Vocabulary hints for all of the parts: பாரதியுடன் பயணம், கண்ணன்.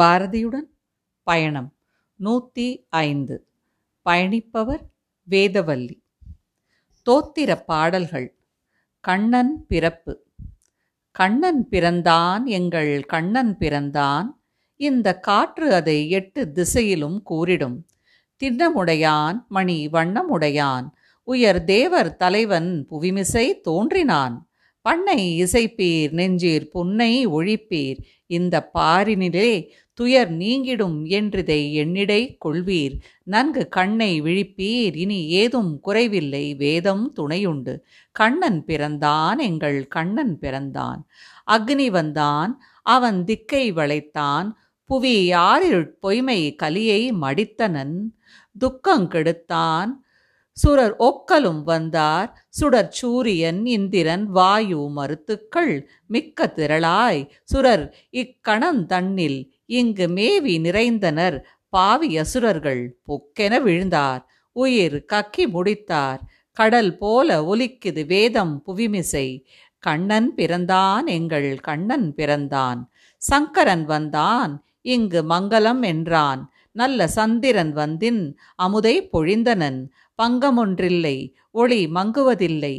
பாரதியுடன் பயணம் 105. பயணிப்பவர் வேதவல்லி. தோத்திர பாடல்கள். கண்ணன் பிறப்பு. கண்ணன் பிறந்தான், எங்கள் கண்ணன் பிறந்தான், இந்த காற்று அதை 8 திசையிலும் கூறிடும். திண்ணமுடையான் மணி வண்ணமுடையான், உயர் தேவர் தலைவன் புவிமிசை தோன்றினான். பண்ணை இசைப்பீர் நெஞ்சீர் புன்னை ஒழிப்பீர், இந்த பாரினிலே துயர் நீங்கிடும் என்றிதை எண்ணிடை கொள்வீர். நன்கு கண்ணை விழிப்பீர், இனி ஏதும் குறைவில்லை, வேதம் துணையுண்டு. கண்ணன் பிறந்தான், எங்கள் கண்ணன் பிறந்தான். அக்னி வந்தான், அவன் திக்கை வளைத்தான், புவி யாரிருட் பொய்மை கலியை மடித்தனன். துக்கங் கெடுத்தான், சுரர் ஒக்கலும் வந்தார், சுடர் சூரியன் இந்திரன் வாயு மருத்துக்கள் மிக்க திரளாய் சுரர் இக்கணந் தன்னில் இங்கு மேவி நிறைந்தனர். பாவி அசுரர்கள் பொக்கென விழுந்தார், உயிர் கக்கி முடித்தார், கடல் போல ஒலிக்குது வேதம் புவிமிசை. கண்ணன் பிறந்தான், எங்கள் கண்ணன் பிறந்தான். சங்கரன் வந்தான், இங்கு மங்களம் என்றான், நல்ல சந்திரன் வந்தின் அமுதை பொழிந்தனன். பங்கமொன்றில்லை, ஒளி மங்குவதில்லை,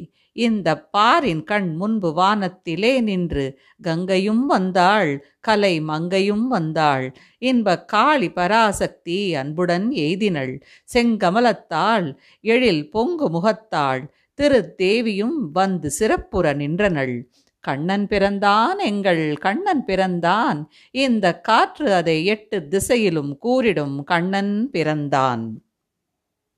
இந்த பாரின் கண் முன்பு வானத்திலே நின்று கங்கையும் வந்தாள், கலை மங்கையும் வந்தாள். இன்ப காளி பராசக்தி அன்புடன் எய்தினள், செங்கமலத்தாள் எழில் பொங்கு முகத்தாள். திருத்தேவியும் வந்து சிறப்புற நின்றனள். கண்ணன் பிறந்தான், எங்கள் கண்ணன் பிறந்தான், இந்த காற்று அதை 8 திசையிலும் கூறிடும். கண்ணன் பிறந்தான்.